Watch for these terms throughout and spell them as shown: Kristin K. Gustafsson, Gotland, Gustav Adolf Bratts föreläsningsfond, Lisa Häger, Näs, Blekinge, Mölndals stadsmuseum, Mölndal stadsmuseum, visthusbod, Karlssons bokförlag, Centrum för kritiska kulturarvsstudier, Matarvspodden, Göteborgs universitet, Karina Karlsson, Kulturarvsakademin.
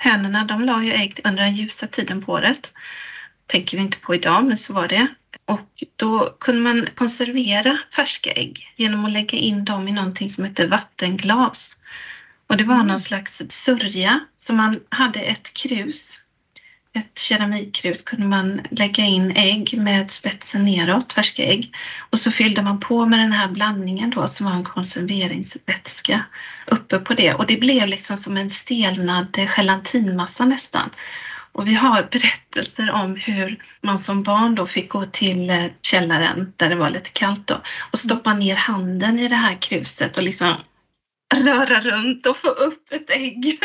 Hönorna, de la ju ägg under den ljusa tiden på året. Tänker vi inte på idag, men så var det. Och då kunde man konservera färska ägg genom att lägga in dem i någonting som heter vattenglas. Och det var någon slags sörja som man hade ett krus. Ett keramikkrus kunde man lägga in ägg med spetsen neråt, färska ägg. Och så fyllde man på med den här blandningen då som var en konserveringsvätska uppe på det. Och det blev liksom som en stelnad gelatinmassa nästan. Och vi har berättelser om hur man som barn då fick gå till källaren där det var lite kallt då. Och stoppa ner handen i det här kruset och liksom röra runt och få upp ett ägg.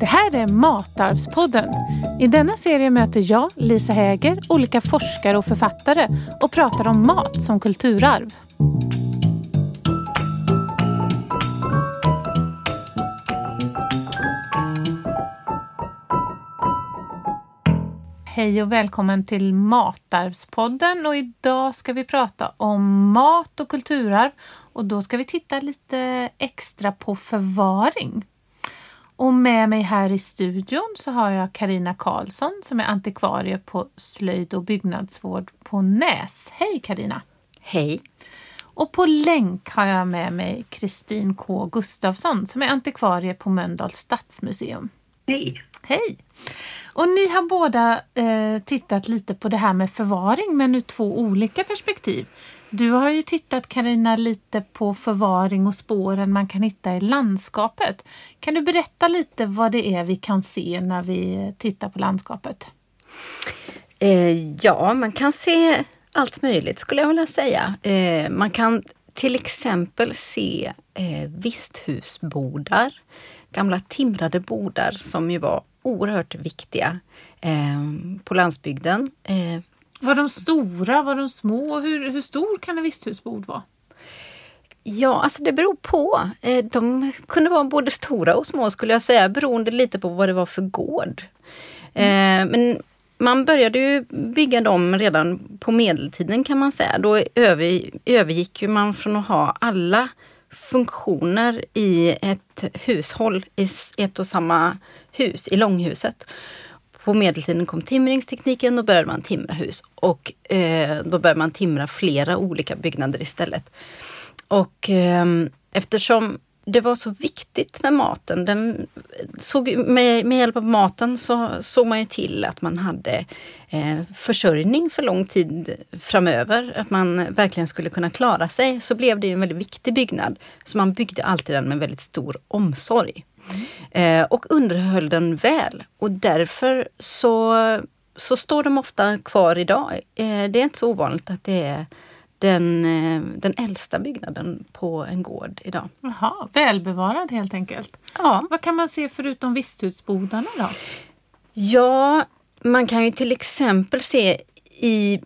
Det här är Matarvspodden. I denna serie möter jag, Lisa Häger, olika forskare och författare och pratar om mat som kulturarv. Hej och välkommen till Matarvspodden, och idag ska vi prata om mat och kulturarv, och då ska vi titta lite extra på förvaring. Och med mig här i studion så har jag Karina Karlsson som är antikvarie på slöjd och byggnadsvård på Näs. Hej Karina. Hej. Och på länk har jag med mig Kristin K. Gustafsson som är antikvarie på Mölndals stadsmuseum. Hej. Hej. Och ni har båda tittat lite på det här med förvaring, men ur två olika perspektiv. Du har ju tittat, Karina, lite på förvaring och spåren man kan hitta i landskapet. Kan du berätta lite vad det är vi kan se när vi tittar på landskapet? Ja, man kan se allt möjligt skulle jag vilja säga. Man kan till exempel se visthusbodar, gamla timrade bodar som ju var oerhört viktiga på landsbygden. Var de stora? Var de små? Hur stor kan en visthusbod vara? Ja, alltså det beror på. De kunde vara både stora och små skulle jag säga, beroende lite på vad det var för gård. Men man började ju bygga dem redan på medeltiden kan man säga. Då övergick ju man från att ha alla funktioner i ett hushåll, i ett och samma hus, i långhuset. På medeltiden kom timringstekniken, då började man timra hus, och då började man timra flera olika byggnader istället. Och eftersom det var så viktigt med maten, med hjälp av maten så såg man ju till att man hade försörjning för lång tid framöver, att man verkligen skulle kunna klara sig, så blev det ju en väldigt viktig byggnad. Så man byggde alltid den med väldigt stor omsorg. Och underhöll den väl, och därför så står de ofta kvar idag. Det är inte så ovanligt att det är den äldsta byggnaden på en gård idag. Jaha, välbevarad helt enkelt. Ja. Vad kan man se förutom visthusbodarna då? Ja, man kan ju till exempel se i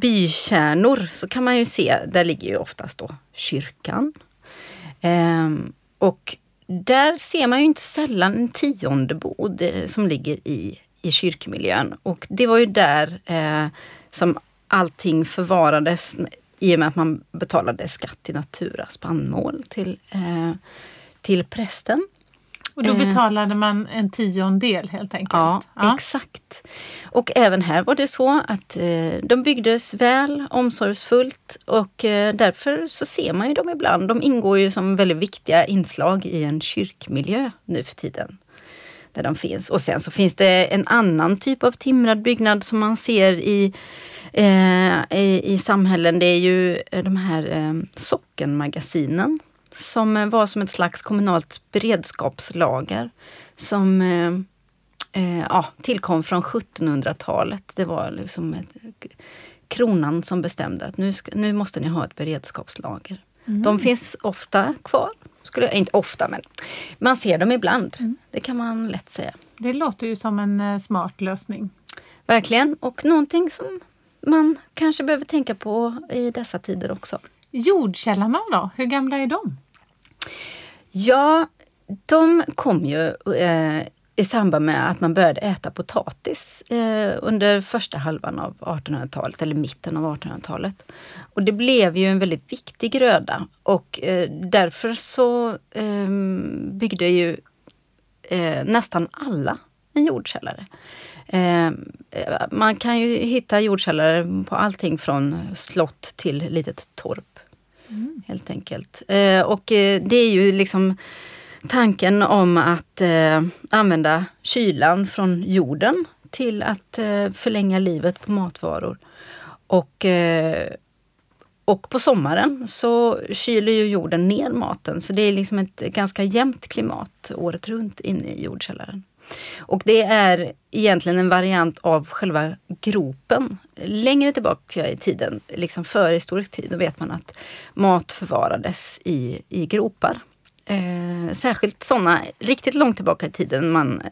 bykärnor, så kan man ju se, där ligger ju oftast då kyrkan. Och där ser man ju inte sällan en tiondebod som ligger i kyrkmiljön. Och det var ju där som allting förvarades, i och med att man betalade skatt i natura, spannmål till prästen. Och då betalade man en tiondel helt enkelt. Ja, exakt. Och även här var det så att de byggdes väl, omsorgsfullt, och därför så ser man ju dem ibland. De ingår ju som väldigt viktiga inslag i en kyrkmiljö nu för tiden, där de finns. Och sen så finns det en annan typ av timrad byggnad som man ser i samhällen. Det är ju de här sockenmagasinen, som var som ett slags kommunalt beredskapslager som tillkom från 1700-talet. Det var liksom kronan som bestämde att nu måste ni ha ett beredskapslager. Mm. De finns ofta kvar. Inte ofta, men man ser dem ibland. Mm. Det kan man lätt säga. Det låter ju som en smart lösning. Verkligen, och någonting som man kanske behöver tänka på i dessa tider också. Jordkällarna då? Hur gamla är de? Ja, de kom ju i samband med att man började äta potatis under första halvan av 1800-talet eller mitten av 1800-talet. Och det blev ju en väldigt viktig gröda och därför så byggde ju nästan alla en jordkällare. Man kan ju hitta jordkällare på allting från slott till litet torp helt enkelt. Och det är ju liksom tanken om att använda kylan från jorden till att förlänga livet på matvaror. Och på sommaren så kyler ju jorden ner maten. Så det är liksom ett ganska jämnt klimat året runt inne i jordkällaren. Och det är egentligen en variant av själva gropen. Längre tillbaka i tiden, liksom förhistorisk tid, då vet man att mat förvarades i gropar. Särskilt sådana riktigt långt tillbaka i tiden man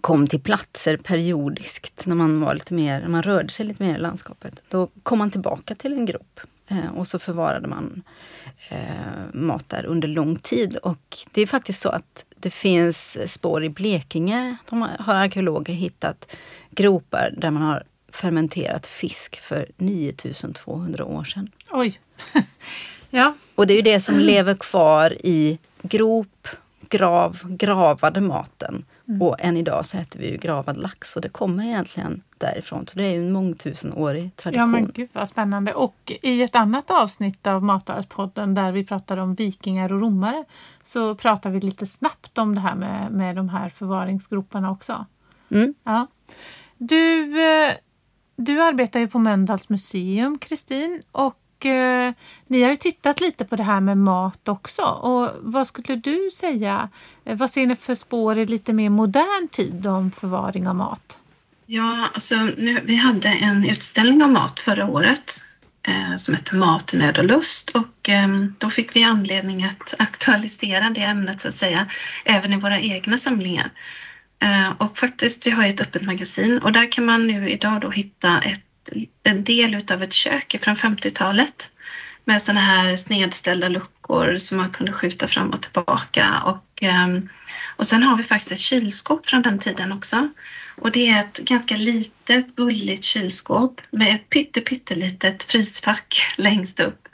kom till platser periodiskt när man rörde sig lite mer i landskapet. Då kom man tillbaka till en grop och så förvarade man mat där under lång tid. Och det är faktiskt så att det finns spår i Blekinge. De har arkeologer hittat gropar där man har fermenterat fisk för 9200 år sedan. Oj! Ja. Och det är ju det som lever kvar i gravade maten. Mm. Och än idag så äter vi ju gravad lax och det kommer egentligen därifrån. Så det är ju en mångtusenårig tradition. Ja men gud vad spännande. Och i ett annat avsnitt av Matarvspodden där vi pratade om vikingar och romare så pratar vi lite snabbt om det här med de här förvaringsgroparna också. Mm. Ja. Du arbetar ju på Mölndals museum, Kristin, och ni har ju tittat lite på det här med mat också. Och vad skulle du säga, vad ser ni för spår i lite mer modern tid om förvaring av mat? Ja, alltså, vi hade en utställning om mat förra året som hette Mat, nöd och lust. Och då fick vi anledning att aktualisera det ämnet så att säga, även i våra egna samlingar. Och faktiskt, vi har ett öppet magasin och där kan man nu idag då hitta en del utav ett kök från 50-talet med såna här snedställda luckor som man kunde skjuta fram och tillbaka. Och sen har vi faktiskt ett kylskåp från den tiden också. Och det är ett ganska litet, bulligt kylskåp med ett pyttelitet frysfack längst upp.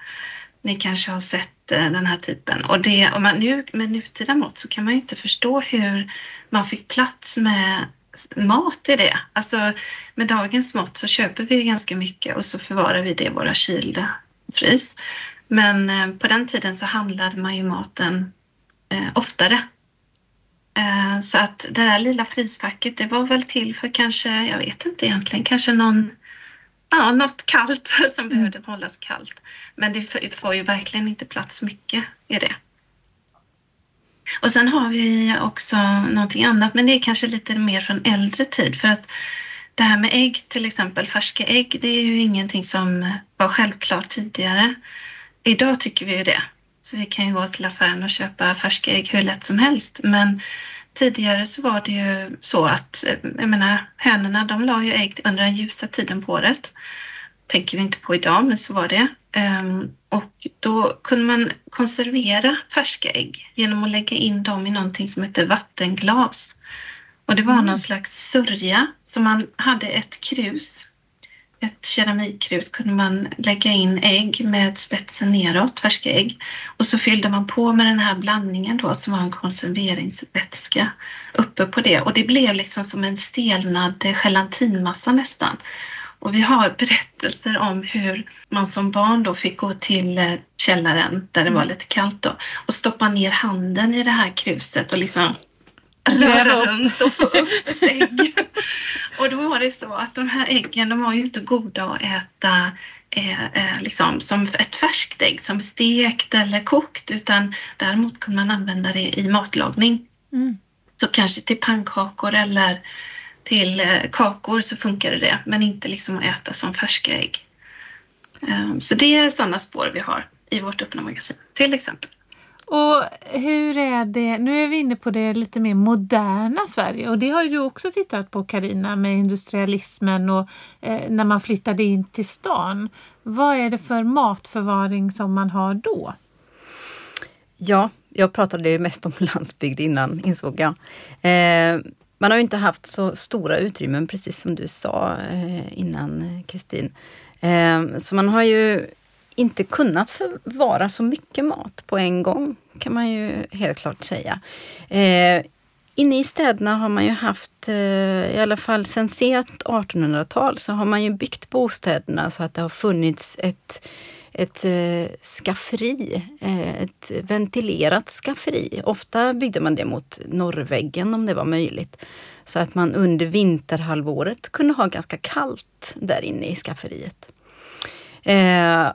Ni kanske har sett den här typen. Och med nutida mått så kan man ju inte förstå hur man fick plats med mat i det. Alltså med dagens mått så köper vi ganska mycket och så förvarar vi det i våra kylda frys. Men på den tiden så handlade man ju maten oftare. Så att det där lilla frysfacket, det var väl till för kanske, jag vet inte egentligen, kanske något kallt som behövde hållas kallt. Men det får ju verkligen inte plats mycket i det. Och sen har vi också någonting annat, men det är kanske lite mer från äldre tid. För att det här med ägg till exempel, färska ägg, det är ju ingenting som var självklart tidigare. Idag tycker vi ju det. För vi kan ju gå till affären och köpa färska ägg hur lätt som helst. Men tidigare så var det ju så att, jag menar, hönorna de la ju ägg under den ljusa tiden på året. Tänker vi inte på idag, men så var det. Och då kunde man konservera färska ägg genom att lägga in dem i någonting som heter vattenglas. Och det var någon slags sörja som man hade ett krus. Ett keramikkrus kunde man lägga in ägg med spetsen neråt, färska ägg. Och så fyllde man på med den här blandningen då som var en konserveringsvätska uppe på det. Och det blev liksom som en stelnad gelatinmassa nästan. Och vi har berättelser om hur man som barn då fick gå till källaren där det var lite kallt då. Och stoppa ner handen i det här kruset och liksom röra runt och få upp ett ägg. Och då var det så att de här äggen, de var ju inte goda att äta liksom som ett färskt ägg, som stekt eller kokt. Utan däremot kunde man använda det i matlagning. Mm. Så kanske till pannkakor eller till kakor så funkade det. Men inte liksom att äta som färska ägg. Så det är sådana spår vi har i vårt öppna magasin till exempel. Och hur är det, nu är vi inne på det lite mer moderna Sverige och det har ju du också tittat på Karina med industrialismen och när man flyttade in till stan. Vad är det för matförvaring som man har då? Ja, Jag pratade ju mest om landsbygd innan, insåg jag. Man har ju inte haft så stora utrymmen, precis som du sa innan, Kristin. Så man har ju inte kunnat förvara så mycket mat på en gång, kan man ju helt klart säga. Inne i städerna har man ju haft, i alla fall sen sent 1800-tal, så har man ju byggt bostäderna så att det har funnits ett skafferi, ett ventilerat skafferi. Ofta byggde man det mot norrväggen om det var möjligt. Så att man under vinterhalvåret kunde ha ganska kallt där inne i skafferiet.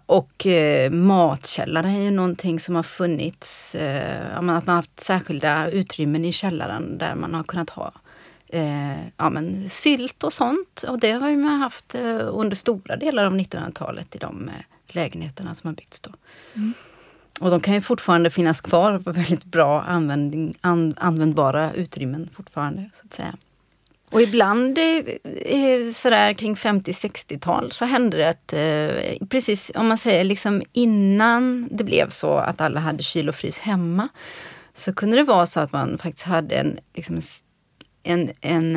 Och matkällare är ju någonting som har funnits, att man har haft särskilda utrymmen i källaren där man har kunnat ha sylt och sånt. Och det har ju man haft under stora delar av 1900-talet i de lägenheterna som har byggts då. Mm. Och de kan ju fortfarande finnas kvar på väldigt bra användbara utrymmen fortfarande, så att säga. Och ibland sådär kring 50-60-tal så hände det att precis om man säger liksom innan det blev så att alla hade kyl och frys hemma, så kunde det vara så att man faktiskt hade en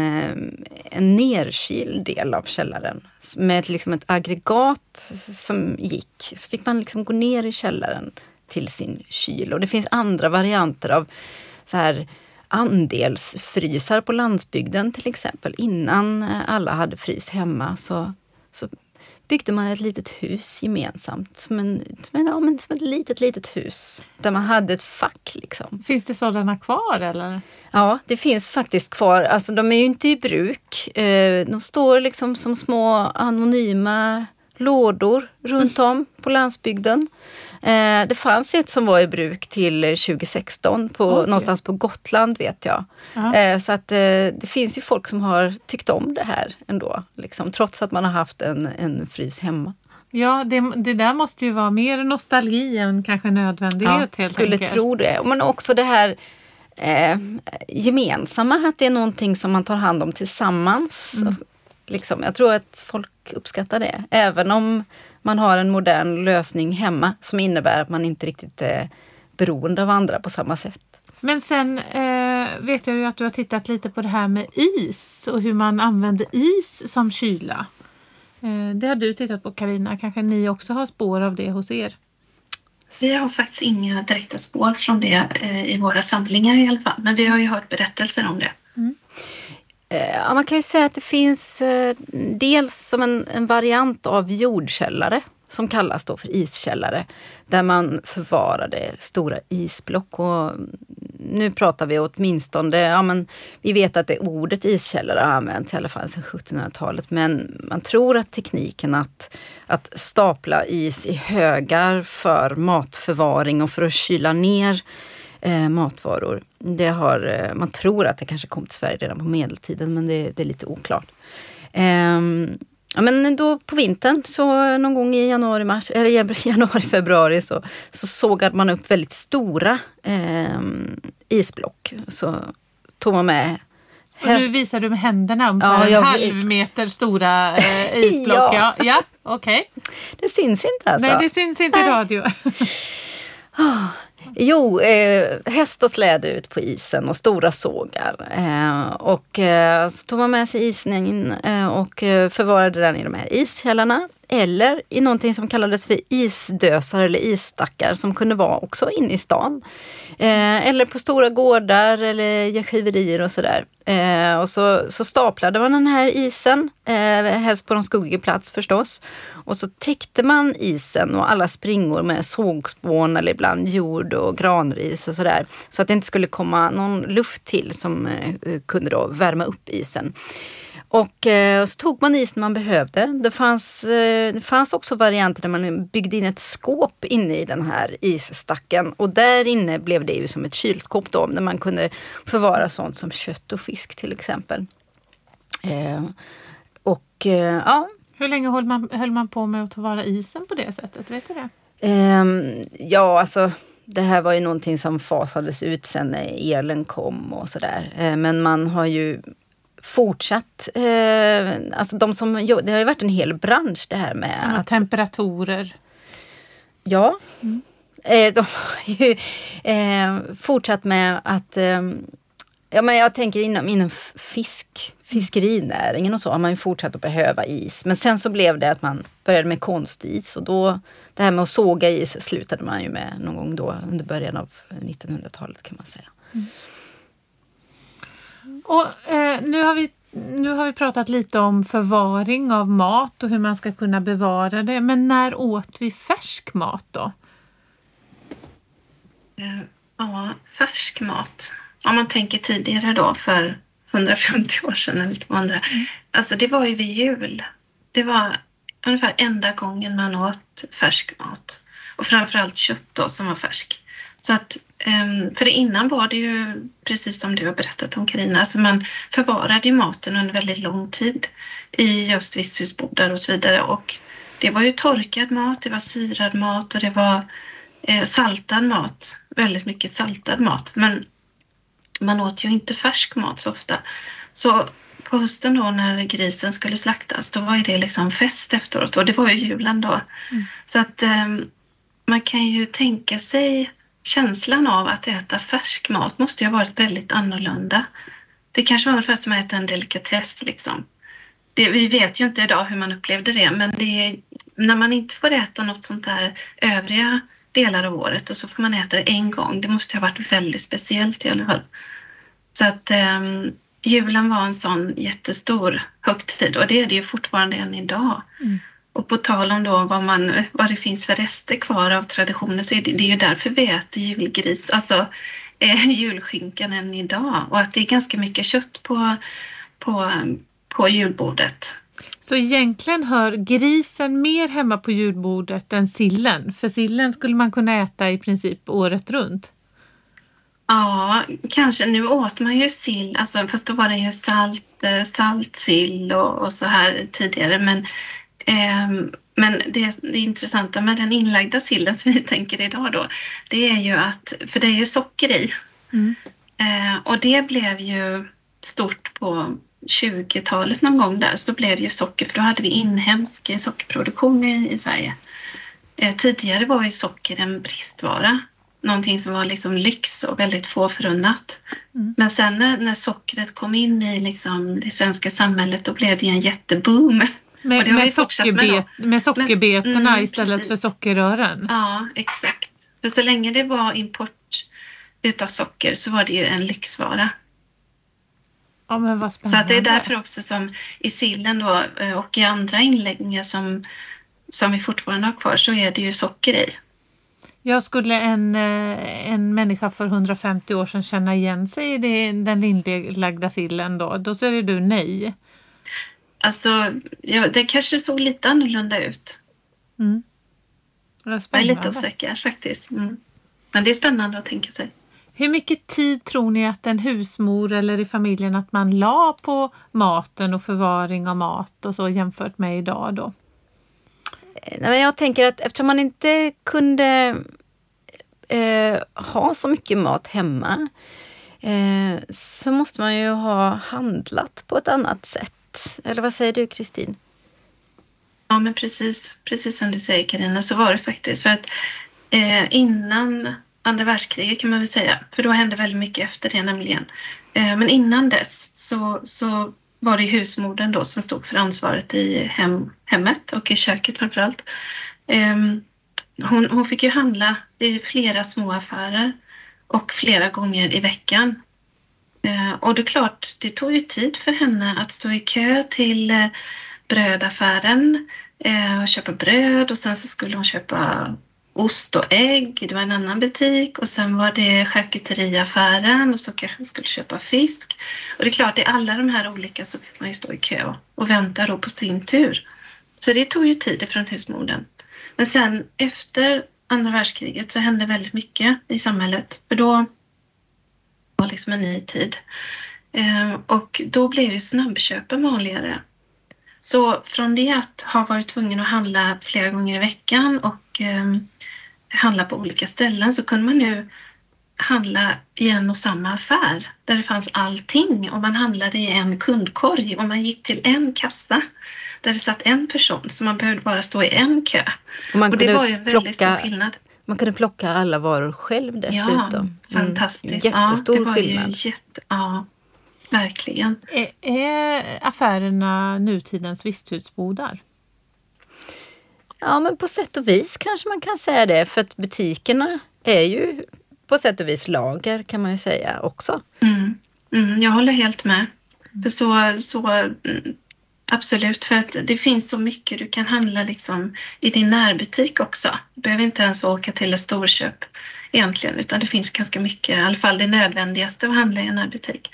nerkyld del av källaren med liksom ett aggregat som gick. Så fick man liksom gå ner i källaren till sin kyl. Och det finns andra varianter av så här andelsfrysar på landsbygden till exempel. Innan alla hade frys hemma så byggde man ett litet hus gemensamt. Som ett litet hus. Där man hade ett fack liksom. Finns det sådana kvar eller? Ja, det finns faktiskt kvar. Alltså de är ju inte i bruk. De står liksom som små anonyma lådor runt om på landsbygden. Det fanns ett som var i bruk till 2016 någonstans på Gotland vet jag. Så att det finns ju folk som har tyckt om det här ändå, liksom, trots att man har haft en frys hemma. Ja, det där måste ju vara mer nostalgi än kanske nödvändighet helt enkelt. Ja, skulle tro det. Men också det här gemensamma, att det är någonting som man tar hand om tillsammans. Mm. Liksom, jag tror att folk uppskattar det. Även om man har en modern lösning hemma som innebär att man inte riktigt är beroende av andra på samma sätt. Men sen vet jag ju att du har tittat lite på det här med is och hur man använder is som kyla. Det har du tittat på, Karina. Kanske ni också har spår av det hos er? Vi har faktiskt inga direkta spår från det i våra samlingar i alla fall. Men vi har ju hört berättelser om det. Mm. Ja, man kan ju säga att det finns dels som en variant av jordkällare som kallas då för iskällare, där man förvarade stora isblock, och nu pratar vi åtminstone, vi vet att det ordet iskällare har använts i alla fall sedan 1700-talet, men man tror att tekniken att stapla is i högar för matförvaring och för att kyla ner matvaror. Man tror att det kanske kom till Sverige redan på medeltiden, men det är lite oklart. Men då på vintern, så någon gång i januari-februari så sågade man upp väldigt stora isblock. Så tog man med. Och nu visar du med händerna ungefär en halv meter stora isblock. Ja, okej. Okay. Det syns inte alltså. Nej, det syns inte i radio. Häst och släde ut på isen och stora sågar. Så tog man med sig isen in och förvarade den i de här iskällarna. Eller i någonting som kallades för isdösar eller isstackar, som kunde vara också inne i stan. Eller på stora gårdar eller skiverier och sådär. Och så staplade man den här isen, helst på någon skuggig plats förstås. Och så täckte man isen och alla springor med sågspån eller ibland jord och granris och sådär. Så att det inte skulle komma någon luft till som kunde då värma upp isen. Och så tog man isen man behövde. Det fanns också varianter där man byggde in ett skåp inne i den här isstacken. Och där inne blev det ju som ett kylskåp då, där man kunde förvara sånt som kött och fisk till exempel. Hur länge höll man på med att ta vara isen på det sättet? Vet du det? Det här var ju någonting som fasades ut sen när elen kom och sådär. Men man har ju fortsatt, det har ju varit en hel bransch det här med såna temperaturer. Ja, de har ju fortsatt med att... Ja, men jag tänker inom fiskerinäringen och så har man ju fortsatt att behöva is. Men sen så blev det att man började med konstis, och då det här med att såga is slutade man ju med någon gång då under början av 1900-talet kan man säga. Mm. Och nu har vi pratat lite om förvaring av mat och hur man ska kunna bevara det. Men när åt vi färsk mat då? Ja, färsk mat. Om man tänker tidigare då, för 150 år sedan eller 200. Alltså det var ju vid jul. Det var ungefär enda gången man åt färsk mat. Och framförallt kött då som var färsk. Så att, för innan var det ju, precis som du har berättat om Karina, alltså man förvarade ju maten under väldigt lång tid i just visshusbodar och så vidare. Och det var ju torkad mat, det var syrad mat och det var saltad mat. Väldigt mycket saltad mat. Men man åt ju inte färsk mat så ofta. Så på hösten då när grisen skulle slaktas, då var ju det liksom fest efteråt. Och det var ju julen då. Mm. Så att man kan ju tänka sig känslan av att äta färsk mat måste ju ha varit väldigt annorlunda. Det kanske var ungefär som att äta en delikatess liksom. Vi vet ju inte idag hur man upplevde det. Men det, när man inte får äta något sånt där övriga delar av året och så får man äta det en gång. Det måste ha varit väldigt speciellt i alla fall. Så att julen var en sån jättestor högtid, och det är det ju fortfarande än idag. Mm. Och på tal om då vad det finns för rester kvar av traditioner, så är det ju därför vi äter julgris, alltså julskinkan än idag. Och att det är ganska mycket kött på julbordet. Så egentligen hör grisen mer hemma på julbordet än sillen. För sillen skulle man kunna äta i princip året runt. Ja, kanske. Nu åt man ju sill. Alltså, fast då var det ju saltsill och så här tidigare. Men det intressanta med den inlagda sillen som vi tänker idag då. Det är ju att, för det är ju socker i. Mm. Och det blev ju stort på 20-talet någon gång där, så blev ju socker, för då hade vi inhemsk sockerproduktion i Sverige. Tidigare var ju socker en bristvara, någonting som var liksom lyx och väldigt få förunnat. Mm. Men sen när sockret kom in i liksom det svenska samhället, då blev det en jätteboom. Med sockerbetorna istället för sockerrören. Ja, exakt. För så länge det var import utav socker så var det ju en lyxvara. Ja, men vad spännande. Så att det är därför också som i sillen då, och i andra inläggningar som vi fortfarande har kvar, så är det ju socker i. Jag skulle en människa för 150 år sedan känna igen sig i den inlagda sillen då. Då säger du nej. Alltså, ja, det kanske såg lite annorlunda ut. Mm. Vad spännande. Jag är lite osäker faktiskt. Mm. Men det är spännande att tänka sig. Hur mycket tid tror ni att en husmor eller i familjen att man la på maten och förvaring av mat och så jämfört med idag då? Jag tänker att eftersom man inte kunde ha så mycket mat hemma så måste man ju ha handlat på ett annat sätt. Eller vad säger du, Kristin? Ja, men precis som du säger, Karina, så var det faktiskt. För att innan andra världskriget kan man väl säga. För då hände väldigt mycket efter det nämligen. Men innan dess så var det husmodern då som stod för ansvaret i hemmet och i köket framförallt. Hon fick ju handla i flera små affärer och flera gånger i veckan. Och det är klart, det tog ju tid för henne att stå i kö till brödaffären och köpa bröd, och sen så skulle hon köpa ost och ägg, det var en annan butik, och sen var det charkuteriaffären, och så kanske man skulle köpa fisk. Och det är klart, i alla de här olika så fick man ju stå i kö och vänta då på sin tur. Så det tog ju tid från husmodern. Men sen efter andra världskriget så hände väldigt mycket i samhället, för då var det liksom en ny tid. Och då blev ju snabbköpen vanligare. Så från det att ha varit tvungen att handla flera gånger i veckan och handla på olika ställen, så kunde man nu handla i en och samma affär där det fanns allting. Och man handlade i en kundkorg och man gick till en kassa där det satt en person, så man behövde bara stå i en kö. Och det var ju en väldigt stor skillnad. Man kunde plocka alla varor själv dessutom. Ja, fantastiskt. Mm. Jättestor skillnad. Verkligen. Är affärerna nutidens visthusbodar? Ja, men på sätt och vis kanske man kan säga det. För att butikerna är ju på sätt och vis lager, kan man ju säga också. Mm. Mm, jag håller helt med. Mm. För så absolut, för att det finns så mycket du kan handla liksom i din närbutik också. Du behöver inte ens åka till ett storköp egentligen, utan det finns ganska mycket, i alla fall det nödvändigaste att handla i en närbutik.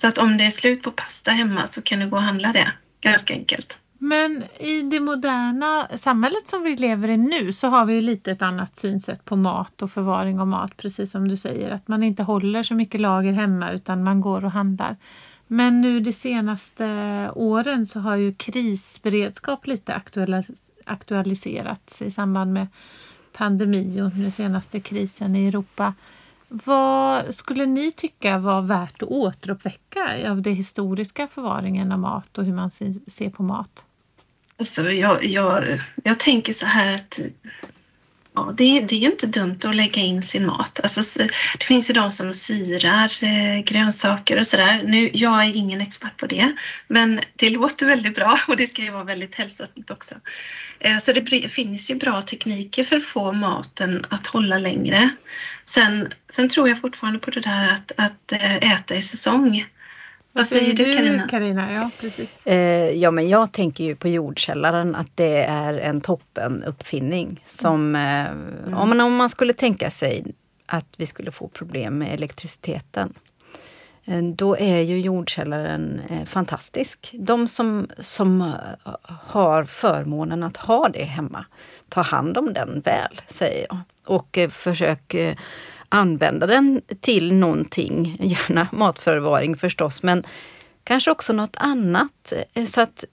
Så att om det är slut på pasta hemma så kan du gå och handla det ganska enkelt. Men i det moderna samhället som vi lever i nu så har vi ju lite ett annat synsätt på mat och förvaring av mat, precis som du säger. Att man inte håller så mycket lager hemma utan man går och handlar. Men nu de senaste åren så har ju krisberedskap lite aktualiserats i samband med pandemi och den senaste krisen i Europa. Vad skulle ni tycka var värt att återuppväcka av den historiska förvaringen av mat och hur man ser på mat? Alltså jag tänker så här att ja, det är ju inte dumt att lägga in sin mat. Alltså, det finns ju de som syrar grönsaker och sådär. Nu, jag är ingen expert på det, men det låter väldigt bra och det ska ju vara väldigt hälsosamt också. Så det finns ju bra tekniker för att få maten att hålla längre. Sen tror jag fortfarande på det där att äta i säsong. Vad säger du, Karina? Ja, precis. Ja, men jag tänker ju på jordkällaren att det är en toppen uppfinning som om man skulle tänka sig att vi skulle få problem med elektriciteten, då är ju jordkällaren fantastisk. De som har förmånen att ha det hemma, ta hand om den väl, säger jag. Och försök använda den till någonting, gärna matförvaring förstås, men kanske också något annat så att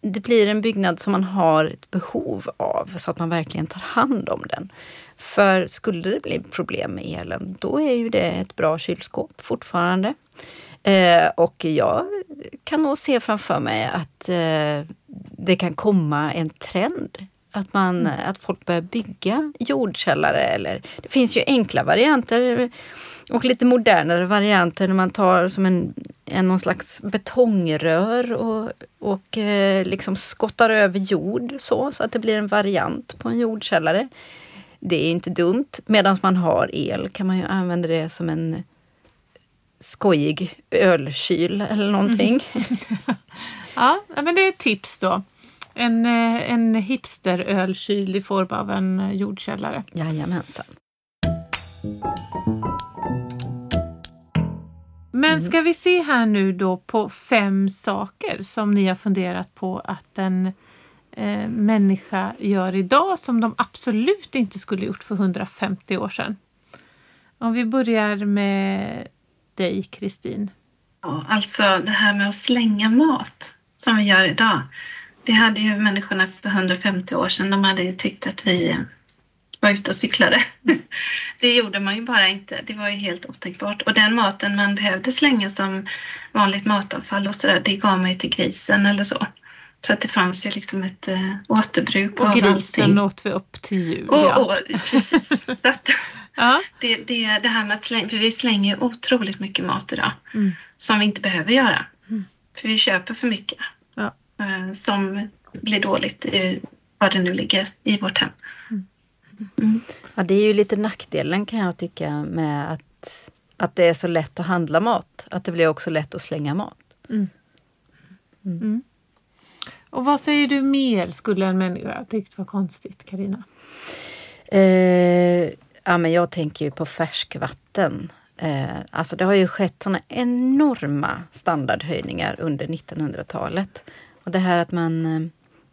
det blir en byggnad som man har ett behov av, så att man verkligen tar hand om den. För skulle det bli problem med elen, då är ju det ett bra kylskåp fortfarande. Och jag kan nog se framför mig att det kan komma en trend. Att folk börjar bygga jordkällare. Eller, det finns ju enkla varianter och lite modernare varianter när man tar som någon slags betongrör och liksom skottar över jord så att det blir en variant på en jordkällare. Det är inte dumt. Medan man har el kan man ju använda det som en skojig ölkyl eller någonting. Ja, men det är ett tips då. En hipsterölkyl i form av en jordkällare. Jajamensan. Men ska vi se här nu då på 5 saker som ni har funderat på att en människa gör idag som de absolut inte skulle gjort för 150 år sedan. Om vi börjar med dig, Kristin. Ja, alltså det här med att slänga mat som vi gör idag. Det hade ju människorna för 150 år sedan. De hade ju tyckt att vi var ute och cyklade. Det gjorde man ju bara inte. Det var ju helt otänkbart. Och den maten man behövde slänga som vanligt matavfall och sådär, det gav man ju till grisen eller så. Så att det fanns ju liksom ett återbruk av allting. Och grisen åt vi upp till jul. Precis. Det här med att slänga, för vi slänger ju otroligt mycket mat idag. Mm. Som vi inte behöver göra. Mm. För vi köper för mycket. Ja. Som blir dåligt vad det nu ligger i vårt hem. Mm. Ja, det är ju lite nackdelen kan jag tycka med att det är så lätt att handla mat. Att det blir också lätt att slänga mat. Mm. Mm. Mm. Och vad säger du mer skulle en människa tyckt var konstigt, Karina? Men jag tänker ju på färskvatten. Alltså det har ju skett såna enorma standardhöjningar under 1900-talet. Och det här att man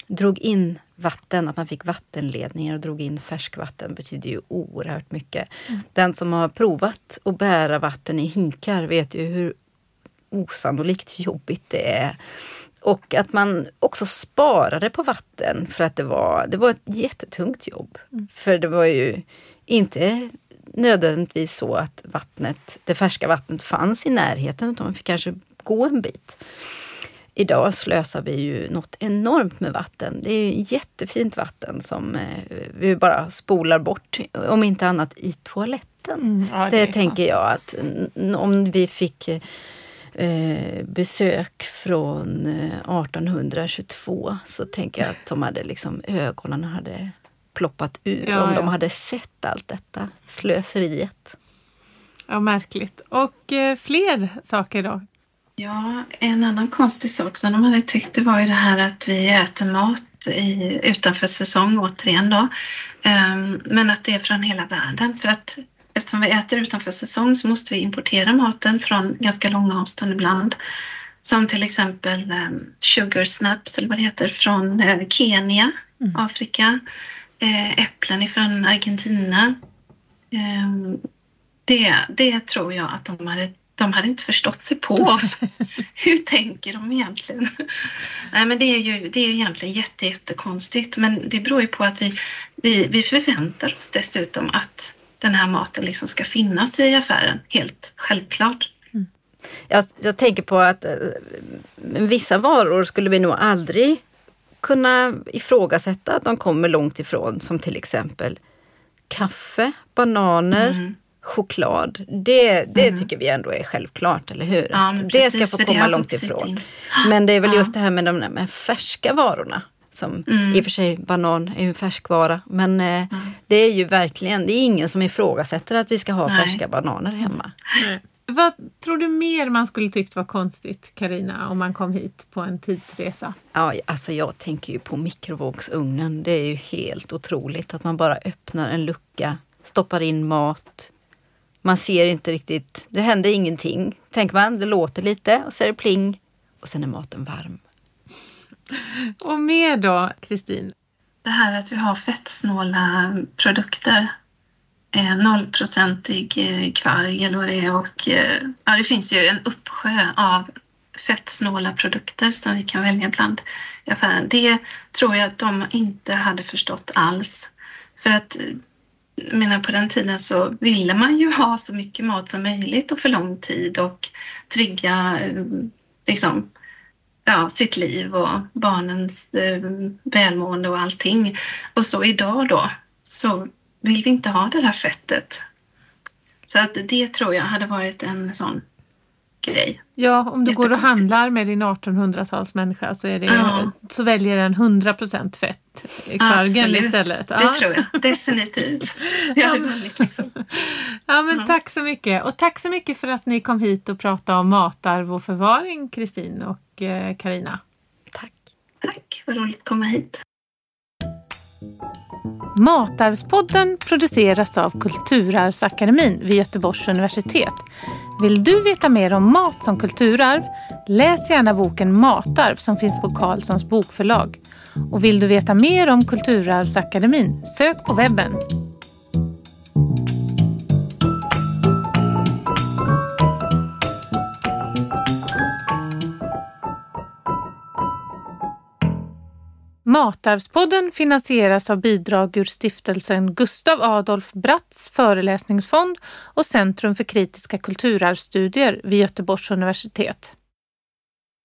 drog in vatten, att man fick vattenledningar och drog in färskvatten betyder ju oerhört mycket. Mm. Den som har provat att bära vatten i hinkar vet ju hur osannolikt jobbigt det är. Och att man också sparade på vatten för att det var ett jättetungt jobb. Mm. För det var ju inte nödvändigtvis så att det färska vattnet fanns i närheten, utan man fick kanske gå en bit. Idag slösar vi ju något enormt med vatten. Det är ju jättefint vatten som vi bara spolar bort, om inte annat i toaletten. Mm, ja, det tänker jag att om vi fick besök från 1822 så tänker jag att de hade liksom, ögonen hade ploppat ur om de hade sett allt detta slöseriet. Ja, märkligt. Och fler saker då? Ja, en annan konstig sak som de hade tyckt det var ju det här att vi äter mat utanför säsong återigen då. Men att det är från hela världen. För att eftersom vi äter utanför säsong så måste vi importera maten från ganska långa avstånd ibland. Som till exempel sugar snaps eller vad det heter från Kenya, Afrika. Äpplen ifrån Argentina. Det tror jag att de hade inte förstått sig på. Hur tänker de egentligen? Nej, men det är ju egentligen jättekonstigt. Men det beror ju på att vi förväntar oss dessutom att den här maten liksom ska finnas i affären. Helt självklart. Mm. Jag tänker på att vissa varor skulle vi nog aldrig kunna ifrågasätta att de kommer långt ifrån. Som till exempel kaffe, bananer. Mm. Choklad, det tycker vi ändå är självklart, eller hur? Ja, precis, det ska få komma långt ifrån. Men det är väl just det här med de där färska varorna. Som i och för sig, banan är ju en färskvara. Men det är ju verkligen, det är ingen som ifrågasätter att vi ska ha färska bananer hemma. Mm. Vad tror du mer man skulle tyckt var konstigt, Karina, om man kom hit på en tidsresa? Ja, alltså jag tänker ju på mikrovågsugnen. Det är ju helt otroligt att man bara öppnar en lucka, stoppar in mat. Man ser inte riktigt, det händer ingenting. Tänker man, det låter lite och så är det pling. Och sen är maten varm. Och mer då, Kristin? Det här att vi har fettsnåla produkter. 0% kvarg eller vad det är. Och, det finns ju en uppsjö av fettsnåla produkter som vi kan välja bland i affären. Det tror jag att de inte hade förstått alls. För att... Jag menar, på den tiden så ville man ju ha så mycket mat som möjligt och för lång tid och trygga liksom, sitt liv och barnens välmående och allting. Och så idag då så vill vi inte ha det där fettet. Så att det tror jag hade varit en sån grej. Ja, om du går och handlar med din 1800-talsmänniska så, är det, så väljer den 100% fett i kvargen istället. Ja. Det tror jag, definitivt. Det hade varit liksom. Ja, men tack så mycket. Och tack så mycket för att ni kom hit och pratade om matarv och förvaring, Kristin och Karina. Tack. Tack, vad roligt att komma hit. Matarvspodden produceras av Kulturarvsakademin vid Göteborgs universitet. Vill du veta mer om mat som kulturarv? Läs gärna boken Matarv som finns på Karlssons bokförlag. Och vill du veta mer om Kulturarvsakademin? Sök på webben. Matarvspodden finansieras av bidrag ur stiftelsen Gustav Adolf Bratts föreläsningsfond och Centrum för kritiska kulturarvsstudier vid Göteborgs universitet.